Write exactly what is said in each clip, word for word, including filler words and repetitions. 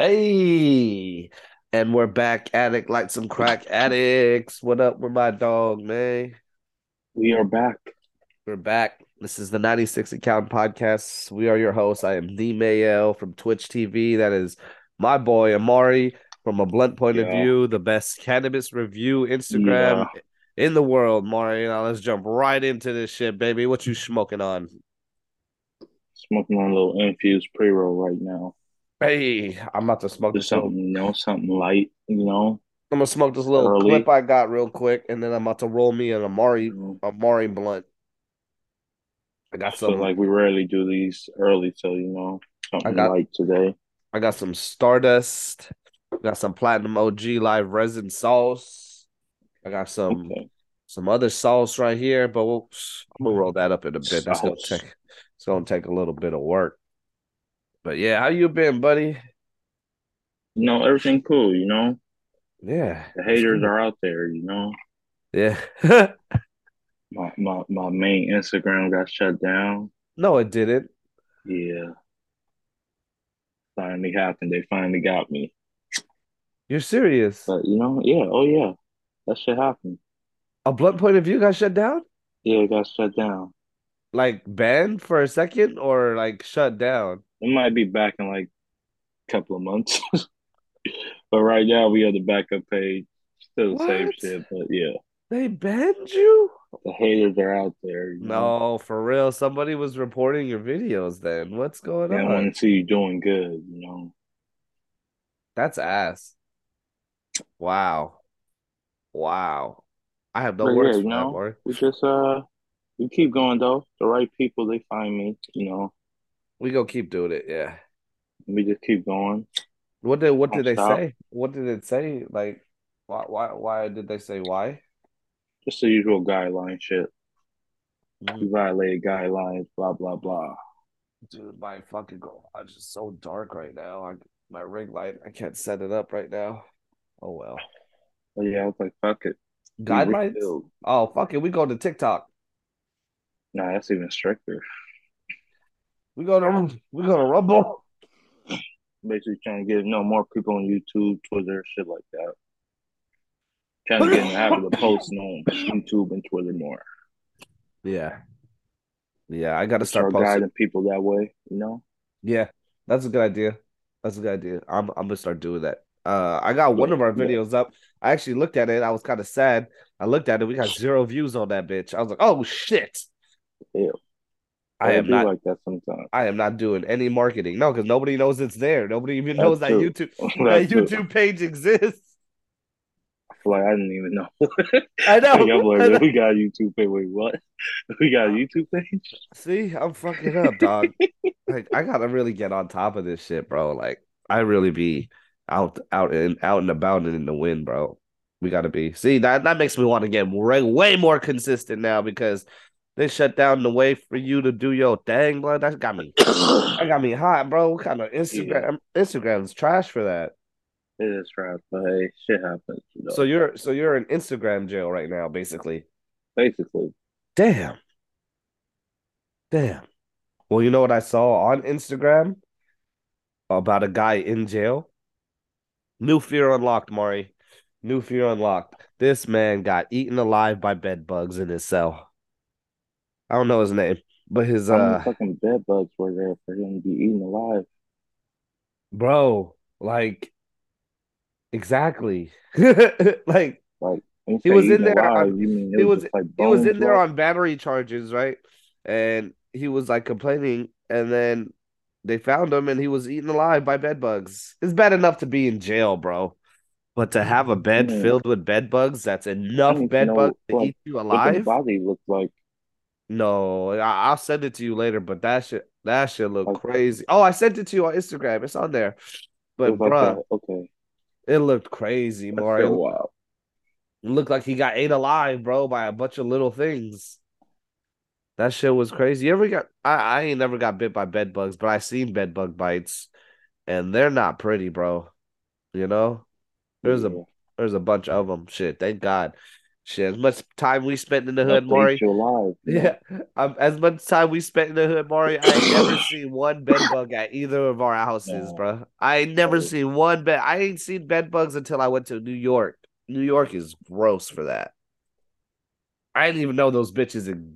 Hey, and we're back at it like some crack addicts. What up with my dog, man? We are back. We're back. This is the ninety-six Account Podcast. We are your hosts. I am D-May-L from Twitch T V. That is my boy Amari from A Blunt Point yeah. of View, the best cannabis review Instagram yeah. in the world. Amari, now let's jump right into this shit, baby. What you smoking on? Smoking on a little infused pre-roll right now. Hey, I'm about to smoke this something, you know, something light, you know. I'm gonna smoke this little early clip I got real quick, and then I'm about to roll me an Amari Amari blunt. I got some, like we rarely do these early, so you know, something I got, light today. I got some Stardust. I got some Platinum O G Live Resin Sauce. I got some okay. some other sauce right here, but we'll, I'm gonna roll that up in a bit. Sauce. That's gonna take it's gonna take a little bit of work. But yeah, how you been, buddy? You know, everything cool, you know? Yeah. The haters are out there, you know? Yeah. my, my my main Instagram got shut down. No, it didn't. Yeah. Finally happened. They finally got me. You're serious? But, you know, yeah. Oh, yeah. That shit happened. A Blunt Point of View got shut down? Yeah, it got shut down. Like banned for a second or like shut down? It might be back in like a couple of months. But right now we have the backup page. Still the same shit, but yeah. They banned you? The haters are out there. You know? No, for real. Somebody was reporting your videos then. What's going yeah, on? I want to see you doing good, you know. That's ass. Wow. Wow. I have no but words yeah, for that word. We just uh we keep going though. The right people, they find me, you know. We go keep doing it, yeah. We just keep going. What did what Don't did stop. they say? What did it say? Like, why why why did they say why? Just the usual guideline shit. Mm. You violated guidelines, blah blah blah. Dude, my fucking garage is so dark right now. I, my ring light, I can't set it up right now. Oh well. But yeah, I was like, fuck it. Guidelines? Oh fuck it, we go to TikTok. Nah, that's even stricter. We go to we go to Rumble. Basically, trying to get you know more people on YouTube, Twitter, shit like that. Trying to get in the habit of posting on YouTube and Twitter more. Yeah, yeah, I got to start, start guiding people that way. You know. Yeah, that's a good idea. That's a good idea. I'm I'm gonna start doing that. Uh, I got one of our videos yeah. up. I actually looked at it. I was kind of sad. I looked at it. We got zero views on that bitch. I was like, oh shit. Yeah. I, I am not like that sometimes. I am not doing any marketing. No, because nobody knows it's there. Nobody even That's knows true. that YouTube that, that YouTube page exists. I feel like I didn't even know. I know. Like, I'm like, I know. We got a YouTube page. Wait, what? We got a YouTube page? See, I'm fucking up, dog. Like, I gotta really get on top of this shit, bro. Like, I really be out, out and out and about and in the wind, bro. We gotta be. See, that that makes me want to get way, way more consistent now because. They shut down the way for you to do your thing, bro. That got me, that got me hot, bro. What kind of Instagram? Yeah. Instagram's trash for that. It is trash, but hey, shit happens. You know. So you're, so you're in Instagram jail right now, basically. Basically. Damn. Damn. Well, you know what I saw on Instagram about a guy in jail. New fear unlocked, Mari. New fear unlocked. This man got eaten alive by bed bugs in his cell. I don't know his name, but his uh fucking bed bugs were there for him to be eaten alive, bro. Like, exactly. like, like he was in there. Alive, on, mean, he was, was like he was in blood. there on battery charges, right? And he was like complaining, and then they found him, and he was eaten alive by bed bugs. It's bad enough to be in jail, bro, but to have a bed mm. filled with bed bugs—that's enough bed bugs to like, eat you alive. What his body looked like. No, I, I'll send it to you later, but that shit, that shit look okay. crazy. Oh, I sent it to you on Instagram. It's on there. But, like bro, okay. it looked crazy, Mario. Wow. It looked like he got ate alive, bro, by a bunch of little things. That shit was crazy. You ever got, I, I ain't never got bit by bed bugs, but I seen bed bug bites, and they're not pretty, bro. You know? There's yeah. a there's a bunch of them. Shit, thank God. Shit, as much time we spent in the hood, Maury. Life, yeah, um, as much time we spent in the hood, Maury. I ain't never seen one bed bug at either of our houses, yeah. bro. I ain't never seen one bed. I ain't seen bed bugs until I went to New York. New York is gross for that. I didn't even know those bitches e-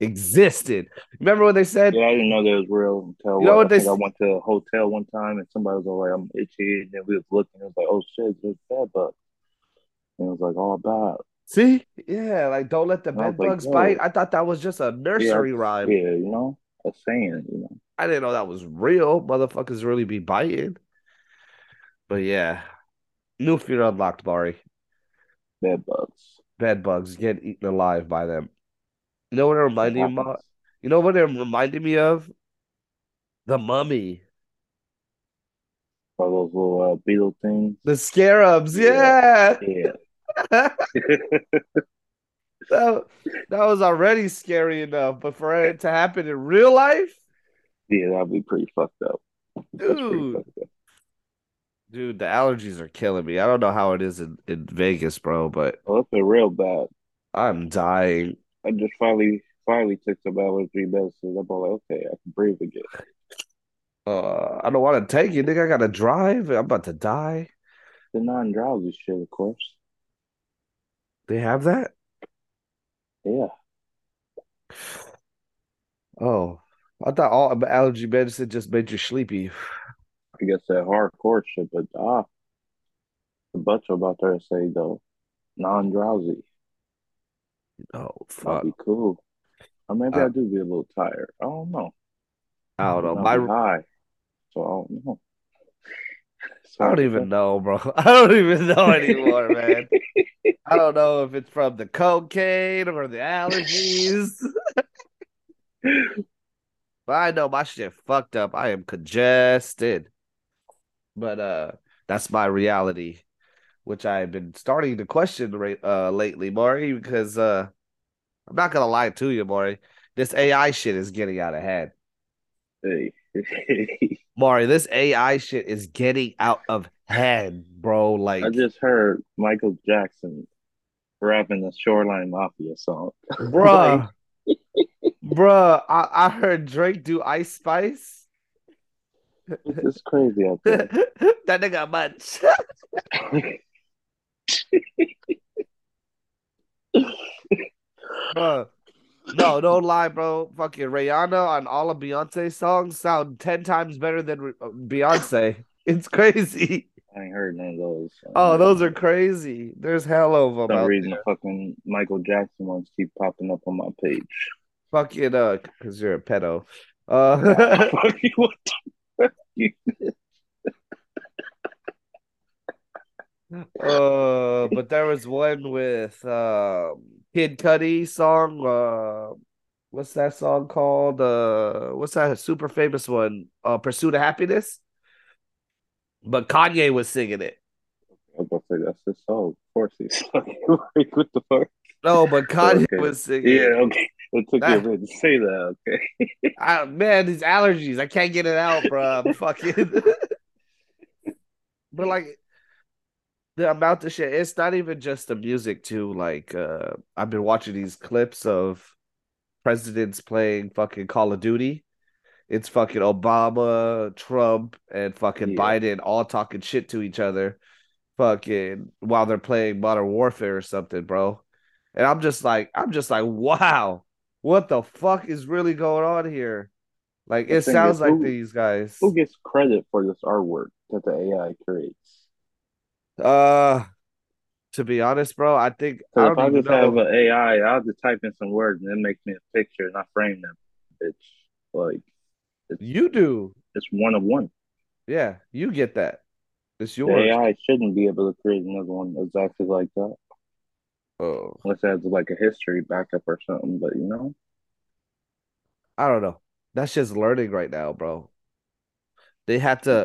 existed. Remember when they said? Yeah, I didn't know they was real. Until you know what I, they s- I went to a hotel one time and somebody was all like, "I'm itchy," and then we was looking. It was like, "Oh shit, there's bed bugs." And it was like all about. See? Yeah, like don't let the bed bugs like, bite. I thought that was just a nursery yeah, rhyme. Yeah, you know? A saying, you know. I didn't know that was real. Motherfuckers really be biting. But yeah. New fear unlocked, Barry. Bed bugs. Bed bugs get eaten alive by them. You know what it reminded me of? You know what it reminded me of? The Mummy. All those little uh, beetle things. The scarabs, yeah. Yeah. yeah. that, that was already scary enough, but for it to happen in real life, yeah, that'd be pretty fucked up. Dude, fucked up. Dude, the allergies are killing me. I don't know how it is in, in Vegas, bro, but well, it's real bad. I'm dying. I just finally, finally took some allergy medicine. I'm all like, okay, I can breathe again. Uh, I don't want to take it, nigga. I gotta drive. I'm about to die. The non-drowsy shit, of course. They have that? Yeah. Oh, I thought all allergy medicine just made you sleepy. I guess that hardcore shit, but ah, the butcher about there to say, though, non-drowsy. Oh, fuck. That'd be cool. Or maybe uh, I do be a little tired. I don't know. I don't know. My high, so I don't know. So I don't even know, bro. I don't even know anymore, man. I don't know if it's from the cocaine or the allergies. But I know my shit fucked up. I am congested. But uh, that's my reality, which I've been starting to question uh, lately, Maury, because uh, I'm not going to lie to you, Maury. This A I shit is getting out of hand. Hey. Mari, this A I shit is getting out of hand, bro. Like I just heard Michael Jackson rapping the Shoreline Mafia song. Bruh. like... Bruh, I, I heard Drake do Ice Spice. This is crazy out there. That nigga much. Bruh. No, don't lie, bro. Fucking Rihanna on all of Beyonce's songs sound ten times better than Re- Beyonce. It's crazy. I ain't heard none of those. Oh, those are crazy. There's hell of them. For some reason, there. Fucking Michael Jackson ones keep popping up on my page. Fuck it up, uh, because you're a pedo. Uh, uh, but there was one with... Um, Kid Cudi song, uh, what's that song called? Uh, what's that super famous one? Uh, Pursuit of Happiness. But Kanye was singing it. I'm about to say that's his song. Of course, he's fucking like, what the fuck? No, but Kanye okay. was singing. Yeah, okay. It took that, you a minute to say that. Okay. I, man, these allergies, I can't get it out, bro. I'm fucking. But like. The amount of shit, it's not even just the music, too. Like, uh, I've been watching these clips of presidents playing fucking Call of Duty. It's fucking Obama, Trump, and fucking yeah. Biden all talking shit to each other fucking while they're playing Modern Warfare or something, bro. And I'm just like, I'm just like, wow, what the fuck is really going on here? Like, it sounds like who, these guys. Who gets credit for this artwork that the A I creates? Uh, to be honest, bro, I think so I don't if I just know. have an A I, I'll just type in some words and it makes me a picture and I frame them. It's like it's, you do. It's one of one. Yeah, you get that. It's yours. The A I shouldn't be able to create another one exactly like that. Oh, unless it has like a history backup or something. But you know, I don't know. That's just learning right now, bro. They had to.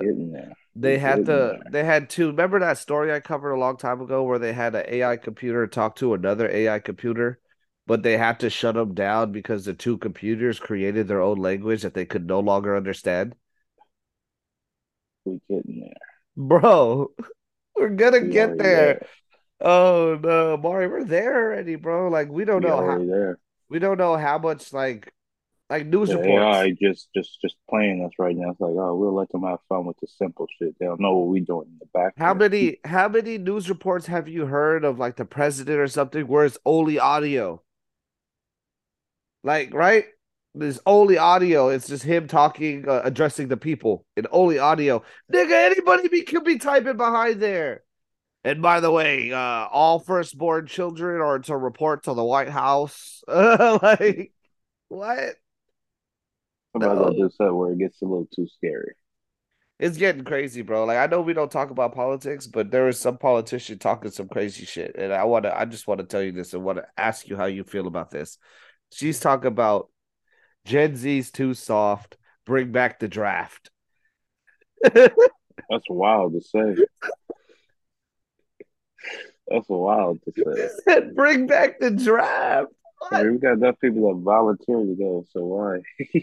They had to. They had to. Remember that story I covered a long time ago, where they had an A I computer talk to another A I computer, but they had to shut them down because the two computers created their own language that they could no longer understand. We're getting there, bro. We're gonna we get there. there. Oh no, Amari, we're there already, bro. Like we don't know how there. we don't know how much like like news yeah, reports. A I just just just playing us right now. It's like, oh, we'll let them have fun with the simple shit. They don't know what we're doing in the back. How many how many news reports have you heard of like the president or something where it's only audio? Like, right? There's only audio. It's just him talking, uh, addressing the people in only audio. Nigga, anybody be, can be typing behind there. And by the way, uh, all firstborn children are to report to the White House. Like, what? Somebody no. do that where it gets a little too scary. It's getting crazy, bro. Like, I know we don't talk about politics, but there is some politician talking some crazy shit. And I want to, I just want to tell you this and want to ask you how you feel about this. She's talking about Gen Z's too soft. Bring back the draft. That's wild to say. That's wild to say. Bring back the draft. I mean, we got enough people that volunteer to go, so why?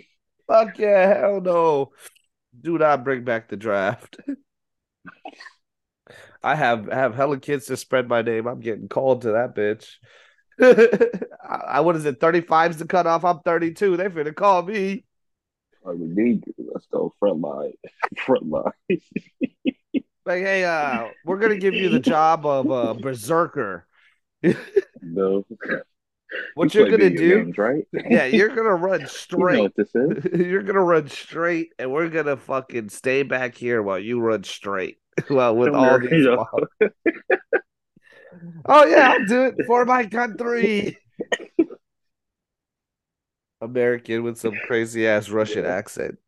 Fuck yeah, hell no. Do not bring back the draft. I have, I have hella kids to spread my name. I'm getting called to that bitch. I, I what is it? thirty-five's the cutoff. I'm thirty-two. They finna call me. I mean, need you. Let's go front line. Front line. Like, hey, uh, we're gonna give you the job of uh, berserker. No. What you you're gonna do? Games, right? Yeah, you're gonna run straight. You know what this is? You're gonna run straight, and we're gonna fucking stay back here while you run straight. Well, with all these. Oh, yeah, I'll do it for my country. American with some crazy-ass Russian yeah. accent.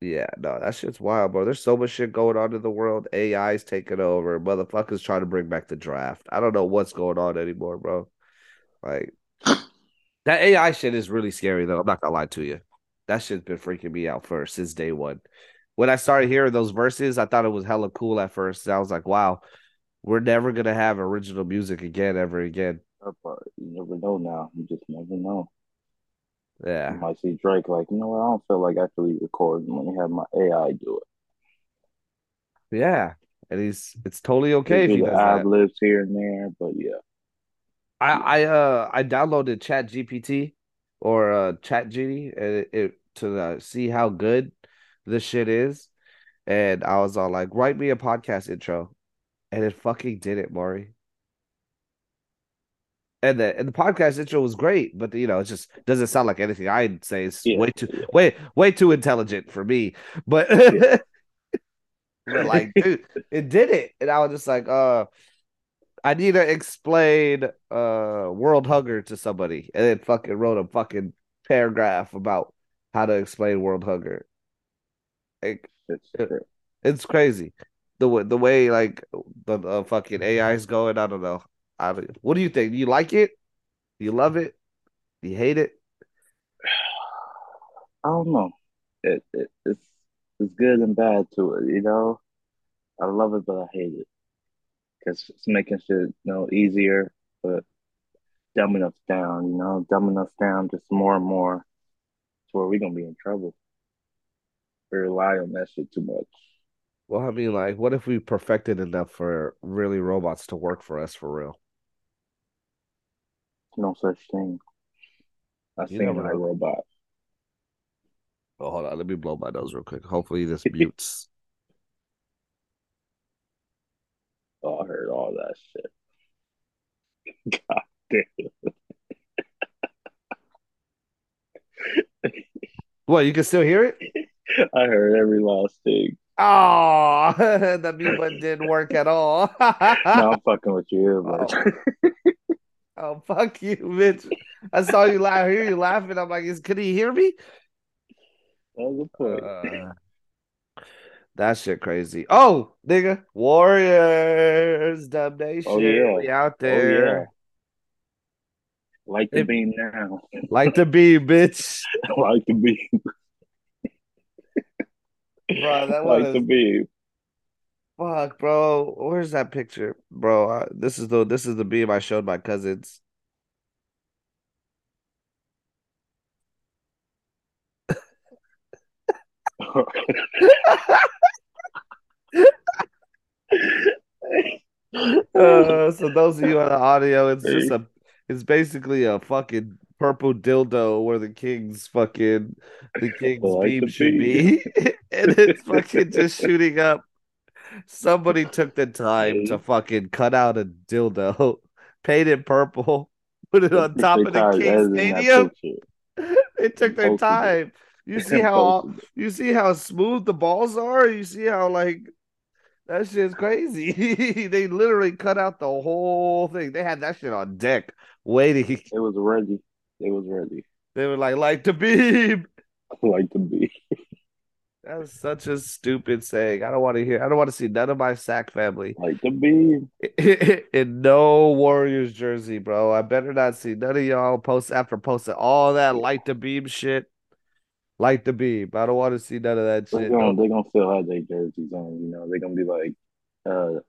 Yeah, no, that shit's wild, bro. There's so much shit going on in the world. A I's taking over. Motherfuckers trying to bring back the draft. I don't know what's going on anymore, bro. Like, that A I shit is really scary, though. I'm not going to lie to you. That shit's been freaking me out first since day one. When I started hearing those verses, I thought it was hella cool at first. I was like, wow. We're never gonna have original music again, ever again. You never know now. You just never know. Yeah, you might see Drake like, you know what? I don't feel like actually recording. Let me have my A I do it. Yeah, and he's it's totally okay if he does that. Lives here and there, but yeah. I I uh I downloaded Chat G P T or uh, Chat Genie and it, it to uh, see how good this shit is, and I was all like, write me a podcast intro. And it fucking did it, Maury. And the and the podcast intro was great, but you know, it just doesn't sound like anything I'd say. It's yeah. way too way way too intelligent for me. But, yeah. But like, dude, it did it. And I was just like, uh I need to explain uh world hunger to somebody. And it fucking wrote a fucking paragraph about how to explain world hunger. Like, it, it's crazy. The the way like the, the fucking A I is going, I don't know. I don't, what do you think? Do you like it? Do you love it? Do you hate it? I don't know. It, it it's it's good and bad to it, you know. I love it, but I hate it because it's making shit, you know, easier, but dumbing us down, you know, dumbing us down just more and more to where we're gonna be in trouble. We rely on that shit too much. Well, I mean, like, what if we perfected enough for really robots to work for us for real? No such thing. I seen a robot. Oh, hold on. Let me blow my nose real quick. Hopefully this mutes. Oh, I heard all that shit. God damn. What, you can still hear it? I heard every last thing. Oh, the mute button didn't work at all. No, I'm fucking with you, bro. Oh. Oh, fuck you, bitch. I saw you laugh. I hear you laughing. I'm like, is, could he hear me? That was uh, that shit crazy. Oh, nigga. Warriors. Dub Nation. Oh, yeah. We out there. Oh, yeah. Like the beam now. Like the beam, bitch. Like the beam. Bro, that like was... to be. Fuck, bro. Where's that picture, bro? I, this is the this is the beam I showed my cousins. Uh, so those of you on the audio, it's hey. just a, it's basically a fucking purple dildo where the king's fucking, the king's like beam the should beam. be, and it's fucking just shooting up. Somebody took the time to fucking cut out a dildo, paint it purple, put it on top of the King's Stadium. They took their time. You see how you see how smooth the balls are? You see how like that shit's crazy. They literally cut out the whole thing. They had that shit on deck waiting. It was ready. It was ready. They were like, like the beam. Like the beam. That was such a stupid saying. I don't want to hear. I don't want to see none of my Sack family like the beam in no Warriors jersey, bro. I better not see none of y'all post after posting all that like the beam shit. Like the beam. I don't want to see none of that shit. They're gonna, no. They're gonna still have their jerseys on. You know, they're gonna be like, uh,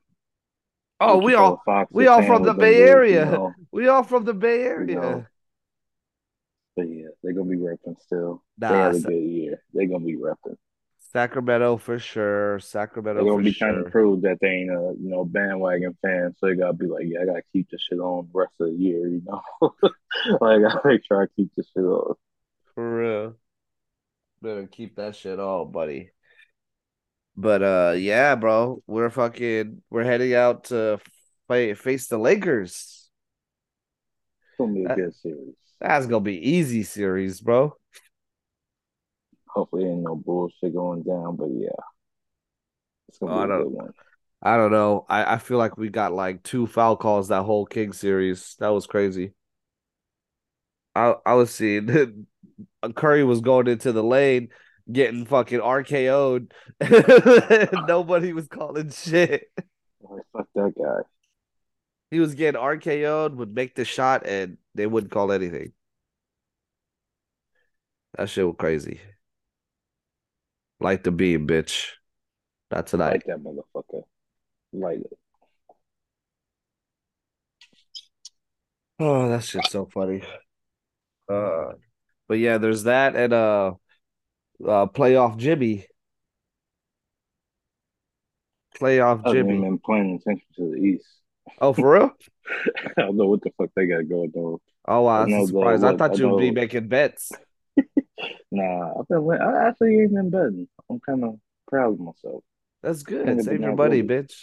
"Oh, we all, we all from the Bay Area. You know? We all from the Bay Area." You know? But yeah, they're gonna be repping still. Nah, they had a good year. They're gonna be repping. Sacramento for sure. Sacramento They're gonna for be sure. trying to prove that they ain't a you know bandwagon fan, so they gotta be like, yeah, I gotta keep this shit on the rest of the year, you know. Like I make sure I keep this shit on. For real. Better keep that shit on, buddy. But uh yeah, bro. We're fucking we're heading out to fight, face the Lakers. It's gonna be a that, good series. That's gonna be easy series, bro. Hopefully, ain't no bullshit going down, but yeah, it's gonna oh, be I a good one. I don't know. I, I feel like we got like two foul calls that whole King series. That was crazy. I I was seeing Curry was going into the lane, getting fucking R K O'd. Nobody was calling shit. Oh, fuck that guy. He was getting R K O'd, would make the shot, and they wouldn't call anything. That shit was crazy. Light the beam, bitch. Not tonight. Light that motherfucker. Light it. Oh, that shit's so funny. Uh, but yeah, there's that and uh, uh Playoff Jimmy. Playoff I've Jimmy. I've been paying attention to the East. Oh, for real? I don't know what the fuck they got going on. Oh, wow, that's a surprise. I thought you would be making bets. Nah, I've been. I actually ain't been betting. I'm kind of proud of myself. That's good. Save your money, bitch.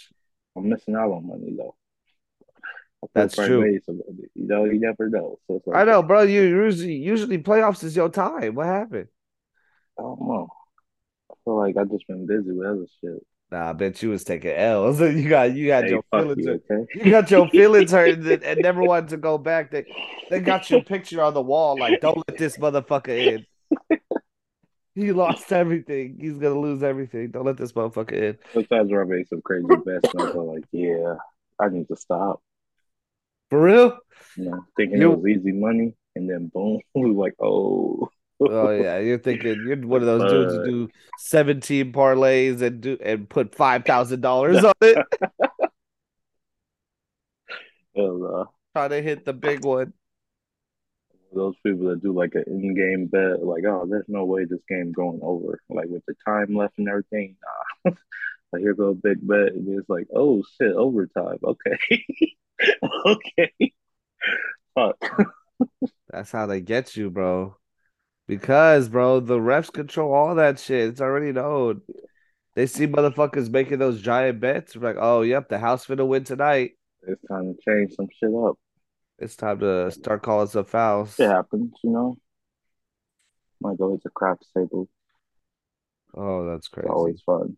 I'm missing out on money though. That's true. Ways, so, you know, you never know. So like, I know, bro. You usually usually playoffs is your time. What happened? I don't know. I feel like I've just been busy with other shit. Nah, I bet you was taking L's. You got you got hey, your feelings you, okay? you got your feelings hurt and, and never wanted to go back. They they got your picture on the wall like, don't let this motherfucker in. He lost everything. He's gonna lose everything. Don't let this motherfucker in. Sometimes I make some crazy bets and I go like, yeah, I need to stop. For real? You know, thinking you're... it was easy money, and then boom, we like, oh. Oh yeah, you're thinking you're one of those uh, dudes who do seventeen parlays and do and put five thousand dollars on it. Uh, Trying to hit the big one. Those people that do like an in-game bet, like, oh, there's no way this game going over, like with the time left and everything. Nah, like here go a big bet, and it's like, oh shit, overtime. Okay, okay, fuck. That's how they get you, bro. Because, bro, the refs control all that shit. It's already known. They see motherfuckers making those giant bets. We're like, oh, yep, the house finna win tonight. It's time to change some shit up. It's time to start calling some fouls. It happens, you know. Might go hit the craps table. Oh, that's crazy. It's always fun.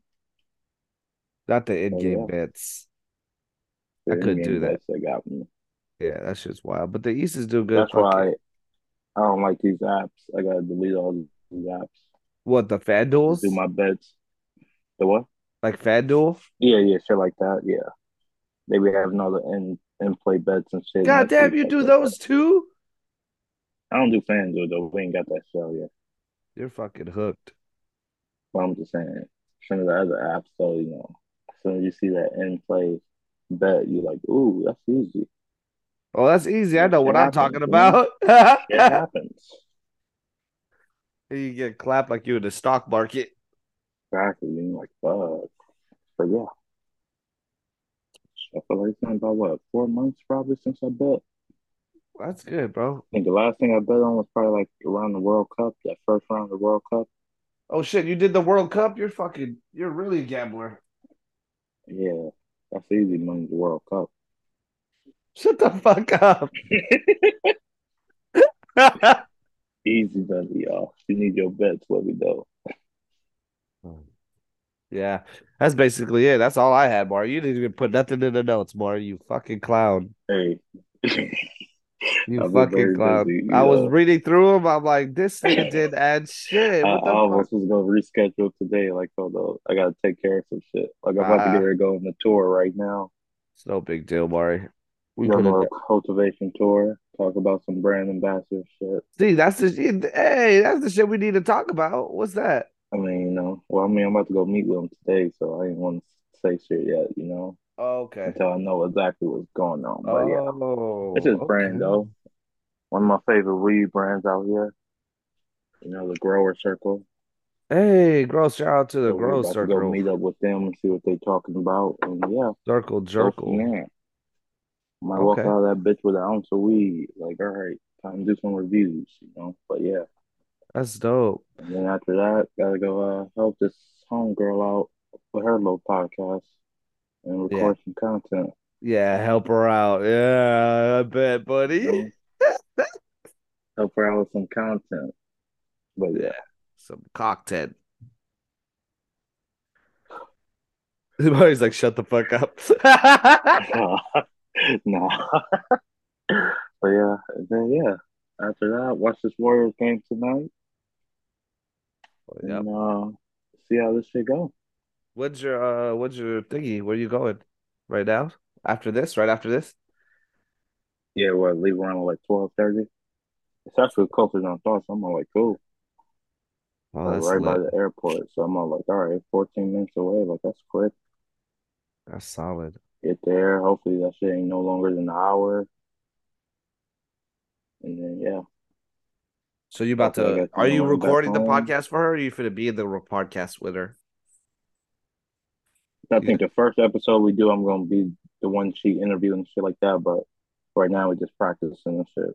Not the in-game yeah. bets. The I couldn't do that. They got me. Yeah, that shit's wild. But the East is doing good. That's why. I- I don't like these apps. I gotta delete all these apps. What, the FanDuels? Do my bets. The what? Like FanDuel? Yeah, yeah, shit like that. Yeah, they be having all the in in play bets and shit. God damn, you do those too? I don't do FanDuel though. We ain't got that show yet. You're fucking hooked. But I'm just saying, some of the other apps though, you know, as soon as you see that in play bet, you're like, ooh, that's easy. Oh, that's easy. I know it what happens, I'm talking about. It happens. You get clapped like you in the stock market. Exactly. You're like, fuck. But yeah. I feel like it's been about, what, four months probably since I bet. That's good, bro. I think the last thing I bet on was probably like around the World Cup, that first round of the World Cup. Oh, shit, you did the World Cup? You're fucking, you're really a gambler. Yeah, that's easy money, the World Cup. Shut the fuck up. Easy money, y'all. You need your bets, let me know. Yeah, that's basically it. That's all I had, Mar. You didn't even put nothing in the notes, Mar. You fucking clown. Hey. You I'm fucking clown. Busy, you I know. was reading through them. I'm like, this nigga didn't add shit. What I, the I almost was going to reschedule today. Like, hold on. I got to take care of some shit. Like, I'm about uh, to get ready to go on the tour right now. It's no big deal, Mari. We go on our cultivation tour. Talk about some brand ambassador shit. See, that's the shit. Hey, that's the shit we need to talk about. What's that? I mean, you know, well, I mean, I'm about to go meet with him today, so I didn't want to say shit yet, you know? Oh, okay. Until I know exactly what's going on. But, oh, yeah. It's his okay. brand, though. One of my favorite weed brands out here. You know, the Grower Circle. Hey, grow, shout out to the so Grower Circle. To go meet up with them and see what they're talking about. And, yeah. Circle Jerkle. Man. I might okay. walk out of that bitch with an ounce of weed. Like, all right, time to do some reviews, you know? But, yeah. That's dope. And then after that, gotta go uh, help this homegirl out with her little podcast and record yeah. some content. Yeah, help her out. Yeah, I bet, buddy. So, help her out with some content. But yeah, some content. Everybody's like, shut the fuck up. No. no. But yeah, then yeah. After that, watch this Warriors game tonight. Yep. And, uh, see how this shit go. What's your uh, what's your thingy? Where you going right now? After this, right after this? Yeah, well, leave around like twelve thirty. It's actually closer than I thought, so I'm all like, cool. Oh, that's right lit. By the airport, so I'm all like, all right, fourteen minutes away. Like that's quick. That's solid. Get there. Hopefully that shit ain't no longer than an hour. And then yeah. So you about to? Are you recording the podcast for her? Or are you for to be in the podcast with her? I think yeah. the first episode we do, I'm gonna be the one she interviewing and shit like that. But right now we're just practicing and shit.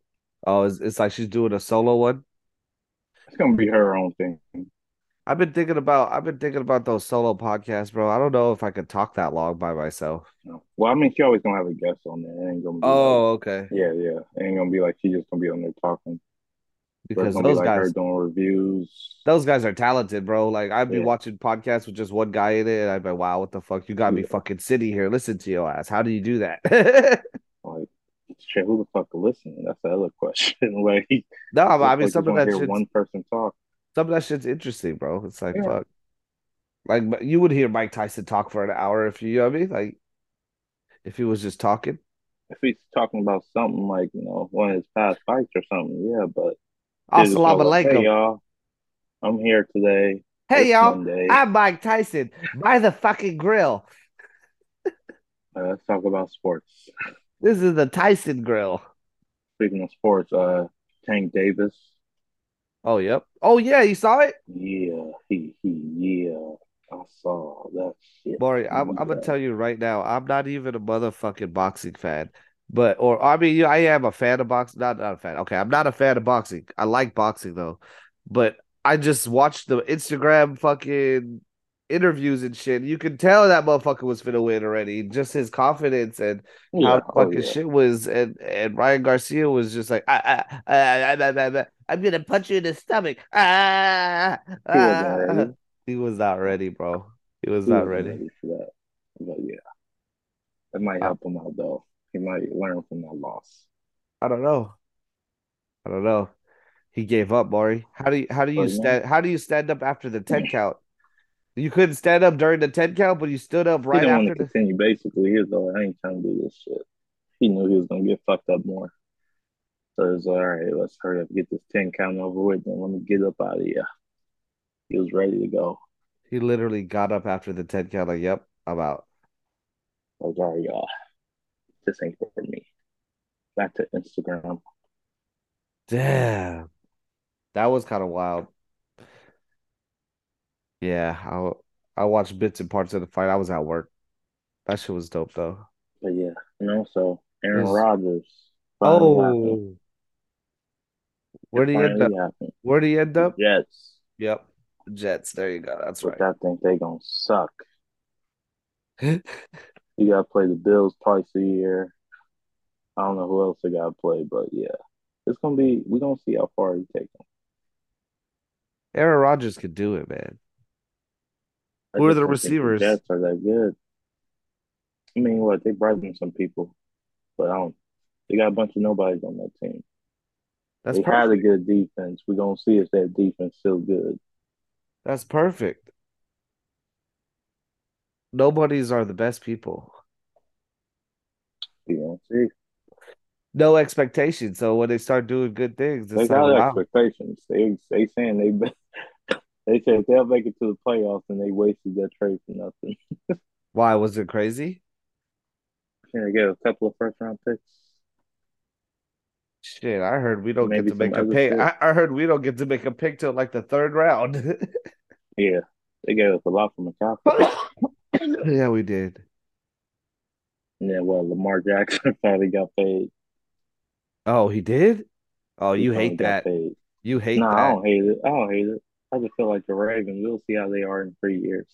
Oh, it's, it's like she's doing a solo one. It's gonna be her own thing. I've been thinking about. I've been thinking about those solo podcasts, bro. I don't know if I could talk that long by myself. No. Well, I mean, she always gonna have a guest on there. It ain't gonna be oh, like, okay. Yeah, yeah. It ain't gonna be like she's just gonna be on there talking. Because those be like guys her doing reviews. Those guys are talented, bro. Like I'd be yeah. watching podcasts with just one guy in it, and I'd be like, "Wow, what the fuck? You got yeah. me fucking sitting here. Listen to your ass. How do you do that?" Like, shit, who the fuck listening? That's the other question. Like, no, I mean, like some of that shit. One person talk. Some of that shit's interesting, bro. It's like, yeah. fuck. Like, you would hear Mike Tyson talk for an hour if you, you know what I mean? Like, if he was just talking. If he's talking about something like, you know, one of his past fights or something, yeah, but. Assalamu alaikum. Like, hey, y'all. I'm here today. Hey, y'all. Monday. I'm Mike Tyson. By the fucking grill. uh, let's talk about sports. This is the Tyson grill. Speaking of sports, uh, Tank Davis. Oh, yep. Oh, yeah. You saw it? Yeah. He, he, yeah. I saw that shit. Maury, I'm, I'm going to tell you right now, I'm not even a motherfucking boxing fan. But, or, I mean, I am a fan of boxing. Not, not a fan. Okay. I'm not a fan of boxing. I like boxing, though. But I just watched the Instagram fucking interviews and shit. You can tell that motherfucker was finna win already. Just his confidence and yeah, how oh, fucking yeah. shit was. And, and Ryan Garcia was just like, I, I, I, I, I, I, I, I'm going to punch you in the stomach. Ah, ah. He was not ready, bro. He was he not ready. ready for that. But yeah. That might help him out, though. He might learn from that loss. I don't know. I don't know. He gave up, Maury. How do you how do you oh, stand yeah. how do you stand up after the ten count? You couldn't stand up during the ten count, but you stood up right he after want to the continue. Basically, he was like, I ain't trying to do this shit. He knew he was gonna get fucked up more. So it was like, all right, let's hurry up, get this ten count over with, and let me get up out of here. He was ready to go. He literally got up after the ten count, like, yep, I'm out. Like, all right, y'all. This ain't for me. Back to Instagram. Damn. That was kind of wild. Yeah, I I watched bits and parts of the fight. I was at work. That shit was dope, though. But You know, so Aaron Rodgers. Oh. Where do you end up? Happened. Where do you end up? Jets. Yep. Jets. There you go. That's but right. I think they're going to suck. You got to play the Bills twice a year. I don't know who else they got to play, but yeah. It's going to be, we're going to see how far he takes them. Aaron Rodgers could do it, man. I who are the receivers? The Jets are that good. I mean, what? They bribing some people, but I don't. They got a bunch of nobodies on that team. That's they perfect. Had a good defense. We're going to see if that defense is still good. That's perfect. Nobodies are the best people. Beyonce. No expectations. So when they start doing good things, it's they got like, wow. expectations. They they saying they they said they'll make it to the playoffs and they wasted that trade for nothing. Why was it crazy? Can they get a couple of first round picks? Shit, I heard we don't Maybe get to make a pick. I, I heard we don't get to make a pick till like the third round. Yeah, they gave us a lot from McCaffrey. Yeah, we did. Yeah, well, Lamar Jackson finally got paid. Oh, he did? Oh, he you hate that. You hate no, that. No, I don't hate it. I don't hate it. I just feel like the Ravens. We'll see how they are in three years.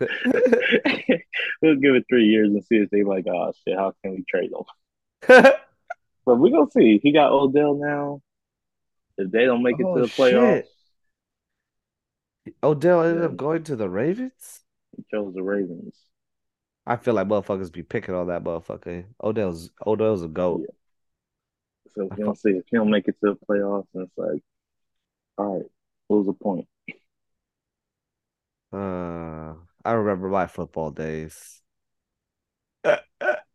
We'll give it three years and see if they like, oh, shit, how can we trade them? But we're going to see. He got Odell now. If they don't make it oh, to the playoffs. Shit. Odell ended up going to the Ravens? He chose the Ravens. I feel like motherfuckers be picking on that motherfucker. Odell's Odell's a goat. Yeah. So if you don't see if he don't make it to the playoffs, and it's like, all right, what was the point? Uh, I remember my football days.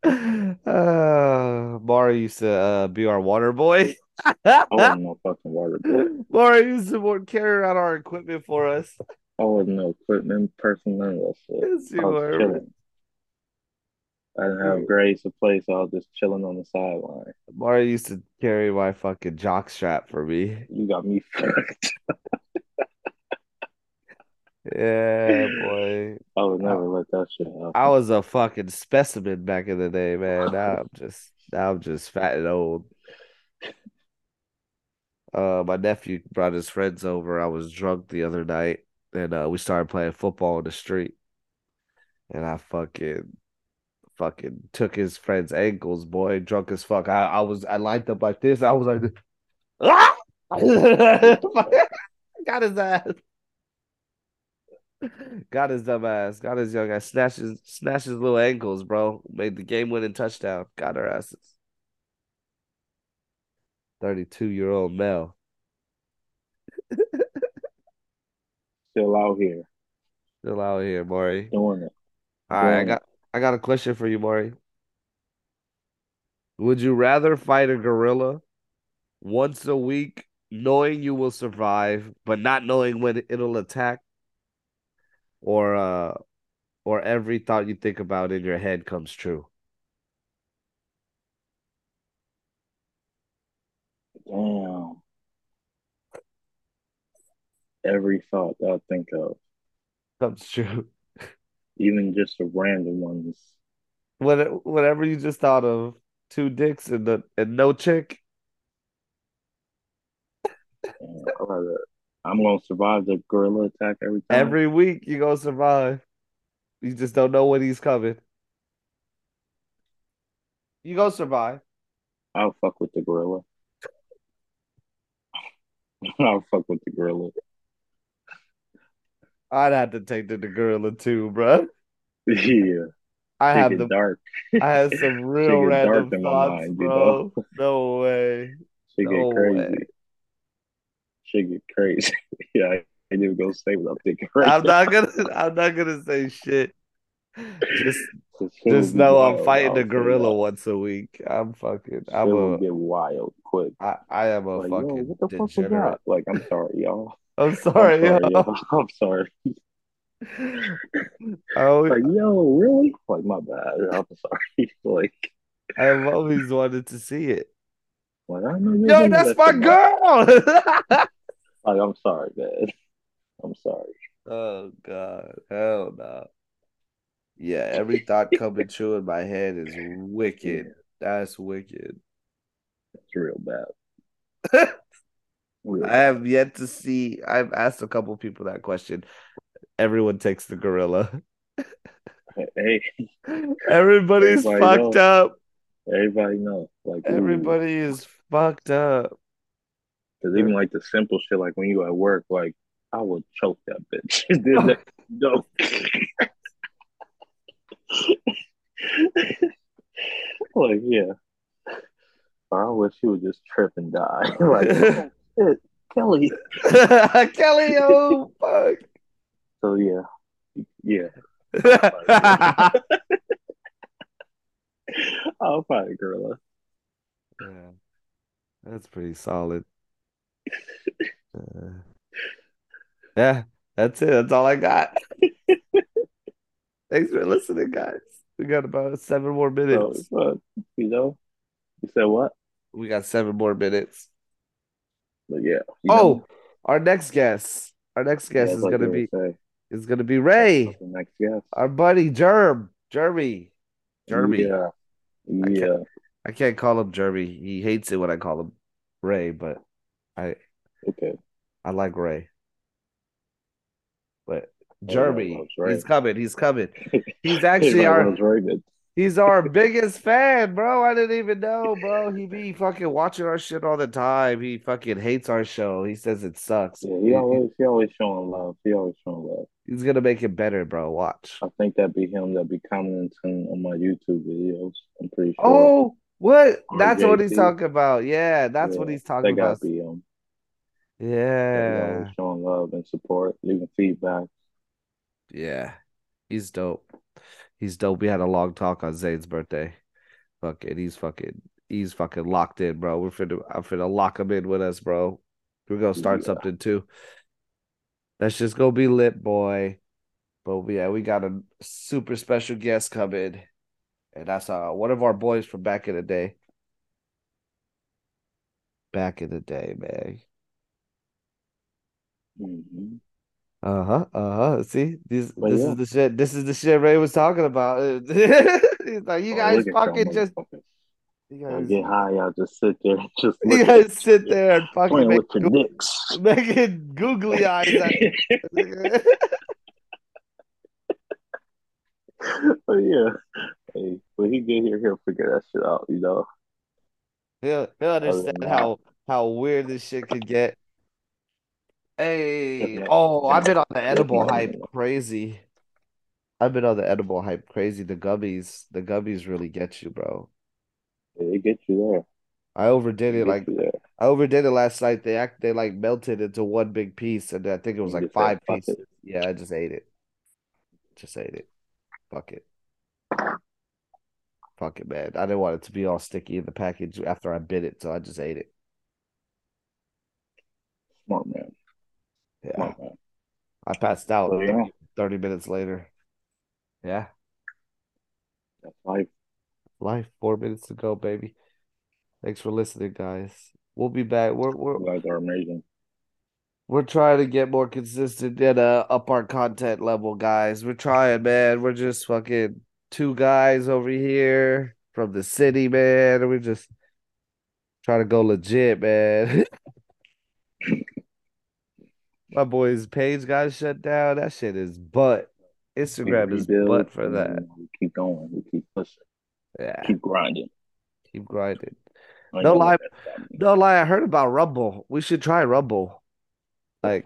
Uh, Mari used to uh, be our water boy. I wasn't no fucking water boy. Mari used to carry around our equipment for us. I wasn't no equipment person, none of that shit. Yes, you I was were. Chilling. I didn't have grades to play, so I was just chilling on the sideline. Amari used to carry my fucking jock strap for me. You got me fucked. Yeah, boy. I would never I, let that shit happen. I was a fucking specimen back in the day, man. Now I'm just now I'm just fat and old. Uh, my nephew brought his friends over. I was drunk the other night, and uh, we started playing football in the street. And I fucking... Fucking took his friend's ankles, boy, drunk as fuck. I, I was I lined up like this. I was like, ah! Got his ass. Got his dumb ass. Got his young ass. Snatched his, snatched his little ankles, bro. Made the game-winning touchdown. Got our asses. thirty-two-year-old Mel. Still out here. Still out here, Maury. Doing it. All right, I got... I got a question for you, Maury. Would you rather fight a gorilla once a week, knowing you will survive, but not knowing when it'll attack, or uh, or every thought you think about in your head comes true? Damn. Every thought that I think of comes true. Even just the random ones. What, whatever you just thought of, two dicks and the and no chick. I'm gonna survive the gorilla attack every time. Every week you gonna survive. You just don't know when he's coming. You gonna survive. I'll fuck with the gorilla. I'll fuck with the gorilla. I'd have to take to the gorilla too, bro. Yeah, I she have the dark. I have some real random thoughts, mind, bro. You know? No way. She no get crazy. Way. She get crazy. Yeah, I ain't even gonna say what I'm thinking. Right I'm now. not gonna. I'm not gonna say shit. Just, just know wild. I'm fighting I'll a gorilla once a week. I'm fucking. She I'm a get wild quick. I, I am a like, fucking yo, what the degenerate. Fuck got? Like I'm sorry, y'all. I'm sorry, I'm sorry. Yo. Yo. I'm sorry. I always, like, yo, really? Like, my bad. I'm sorry. Like, I've always wanted to see it. Like, I know yo, that's my girl. Like, I'm sorry, man. I'm sorry. Oh God, hell no. Yeah, every thought coming true in my head is wicked. Yeah. That's wicked. That's real bad. Really. I have yet to see. I've asked a couple people that question. Everyone takes the gorilla. Hey, everybody's everybody fucked knows. up. Everybody knows. Like everybody ooh. is fucked up. Because even like the simple shit, like when you at work, like I would choke that bitch. Then go. Like yeah, I wish she would just trip and die. Like oh, shit, Kelly, Kelly, oh fuck. So yeah, yeah. I'll find a gorilla. Yeah, that's pretty solid. Uh, yeah, that's it. That's all I got. Thanks for listening, guys. We got about seven more minutes. Oh, you know, you said what? We got seven more minutes. But yeah. Oh, know. our next guest. Our next guest yeah, is like gonna be. Say. It's gonna be Ray, next guest. Our buddy Jerm, Jeremy, Jeremy. Yeah, yeah. I can't, I can't call him Jeremy. He hates it when I call him Ray, but I, okay, I like Ray. But Jeremy, oh, he's coming. He's coming. He's actually our. He's our biggest fan, bro. I didn't even know, bro. He be fucking watching our shit all the time. He fucking hates our show. He says it sucks. Yeah, he always he always showing love. He always showing love. He's gonna make it better, bro. Watch. I think that'd be him that be commenting on my YouTube videos. I'm pretty sure. Oh, what? That's what he's talking about. Yeah, that's yeah, what he's talking about. That gotta be him. Yeah. Always showing love and support, leaving feedback. Yeah, he's dope. He's dope. We had a long talk on Zane's birthday. Fuck it. He's fucking he's fucking locked in, bro. We're finna I'm finna lock him in with us, bro. We're gonna start yeah. something too. That's just gonna be lit, boy. But yeah, we got a super special guest coming. And that's uh one of our boys from back in the day. Back in the day, man. Mm-hmm. Uh huh. Uh huh. See, this but this yeah. is the shit. This is the shit Ray was talking about. He's like, you guys oh, fucking just. You guys get high. Y'all just sit there. And just you guys sit shit. there and fucking make with your go- dicks. Making googly eyes. At- oh yeah. Hey, when he get here, he'll figure that shit out. You know. He'll he'll understand how how weird this shit could get. Hey, oh, I've been on the edible hype crazy. I've been on the edible hype crazy. The gummies, the gummies really get you, bro. They get you there. I overdid it like I overdid it last night. They act they like melted into one big piece, and I think it was like five pieces. Yeah, I just ate it. Just ate it. Fuck it. Fuck it, man. I didn't want it to be all sticky in the package after I bit it, so I just ate it. Smart man. Yeah, oh, I passed out oh, yeah. thirty minutes later. Yeah. That's life. Life, four minutes to go, baby. Thanks for listening, guys. We'll be back. We're, we're, you guys are amazing. We're trying to get more consistent and uh, up our content level, guys. We're trying, man. We're just fucking two guys over here from the city, man. And we're just trying to go legit, man. My boy's page got shut down. That shit is butt. Instagram is butt for that. We keep going. We keep pushing. Yeah. Keep grinding. Keep grinding. No lie. No lie. I heard about Rumble. We should try Rumble. Like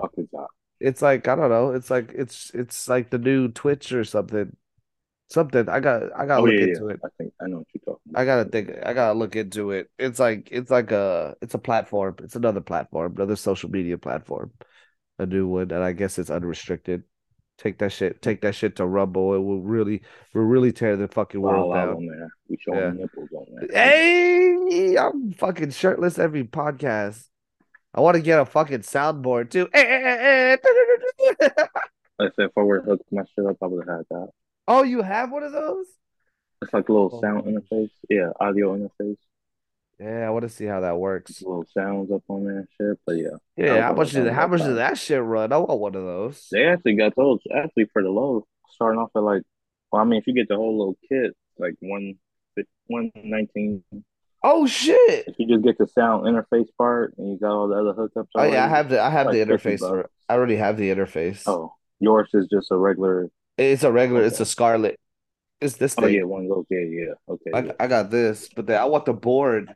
it's like I don't know. It's like it's it's like the new Twitch or something. Something. I got. I got to oh, look yeah, into yeah. it. I think I know what you're talking about. I gotta think. I gotta look into it. It's like it's like a it's a platform. It's another platform. Another social media platform. A new one, and I guess it's unrestricted. Take that shit. Take that shit to Rumble. It will really, will really tear the fucking world down. On there. We show yeah. nipples on there. Hey, I'm fucking shirtless every podcast. I want to get a fucking soundboard too. I said if I were to hook my shit up, I would have had that. Oh, you have one of those? It's like a little oh. sound interface. Yeah, audio interface. Yeah, I want to see how that works. Little sounds up on that shit, but yeah. Yeah, how much does how much does that shit run? I want one of those. They actually got those actually for the low, starting off at like Well, I mean, if you get the whole little kit, like one, one nineteen. Oh shit! If you just get the sound interface part, and you got all the other hookups. Oh already, yeah, I have the I have like the interface. I already have the interface. Oh, yours is just a regular. It's a regular. It's a Scarlet. It's this thing. Oh yeah, one little. Yeah, yeah. Okay. I, yeah. I got this, but the, I want the board.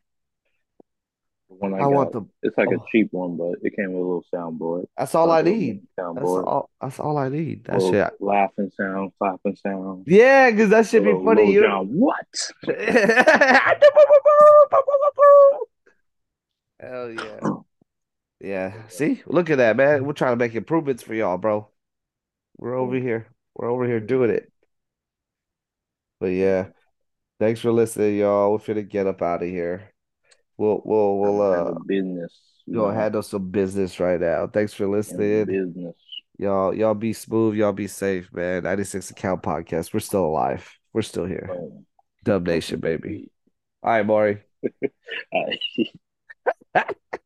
The one I, I got, want the. It's like oh. a cheap one, but it came with a little soundboard. That's all I need. Soundboard. That's all. That's all I need. That shit. Laughing sound, clapping sound. Yeah, because that should be funny. You know what? Hell yeah. Yeah. See, look at that, man. We're trying to make improvements for y'all, bro. We're over here. We're over here doing it. But yeah, thanks for listening, y'all. We're finna get up out of here. We'll we'll we'll uh business. Go handle some business right now. Thanks for listening. Business. Y'all, y'all be smooth, y'all be safe, man. ninety-six Account Podcast. We're still alive. We're still here. Oh. Dub Nation, baby. All right, Maury. All right.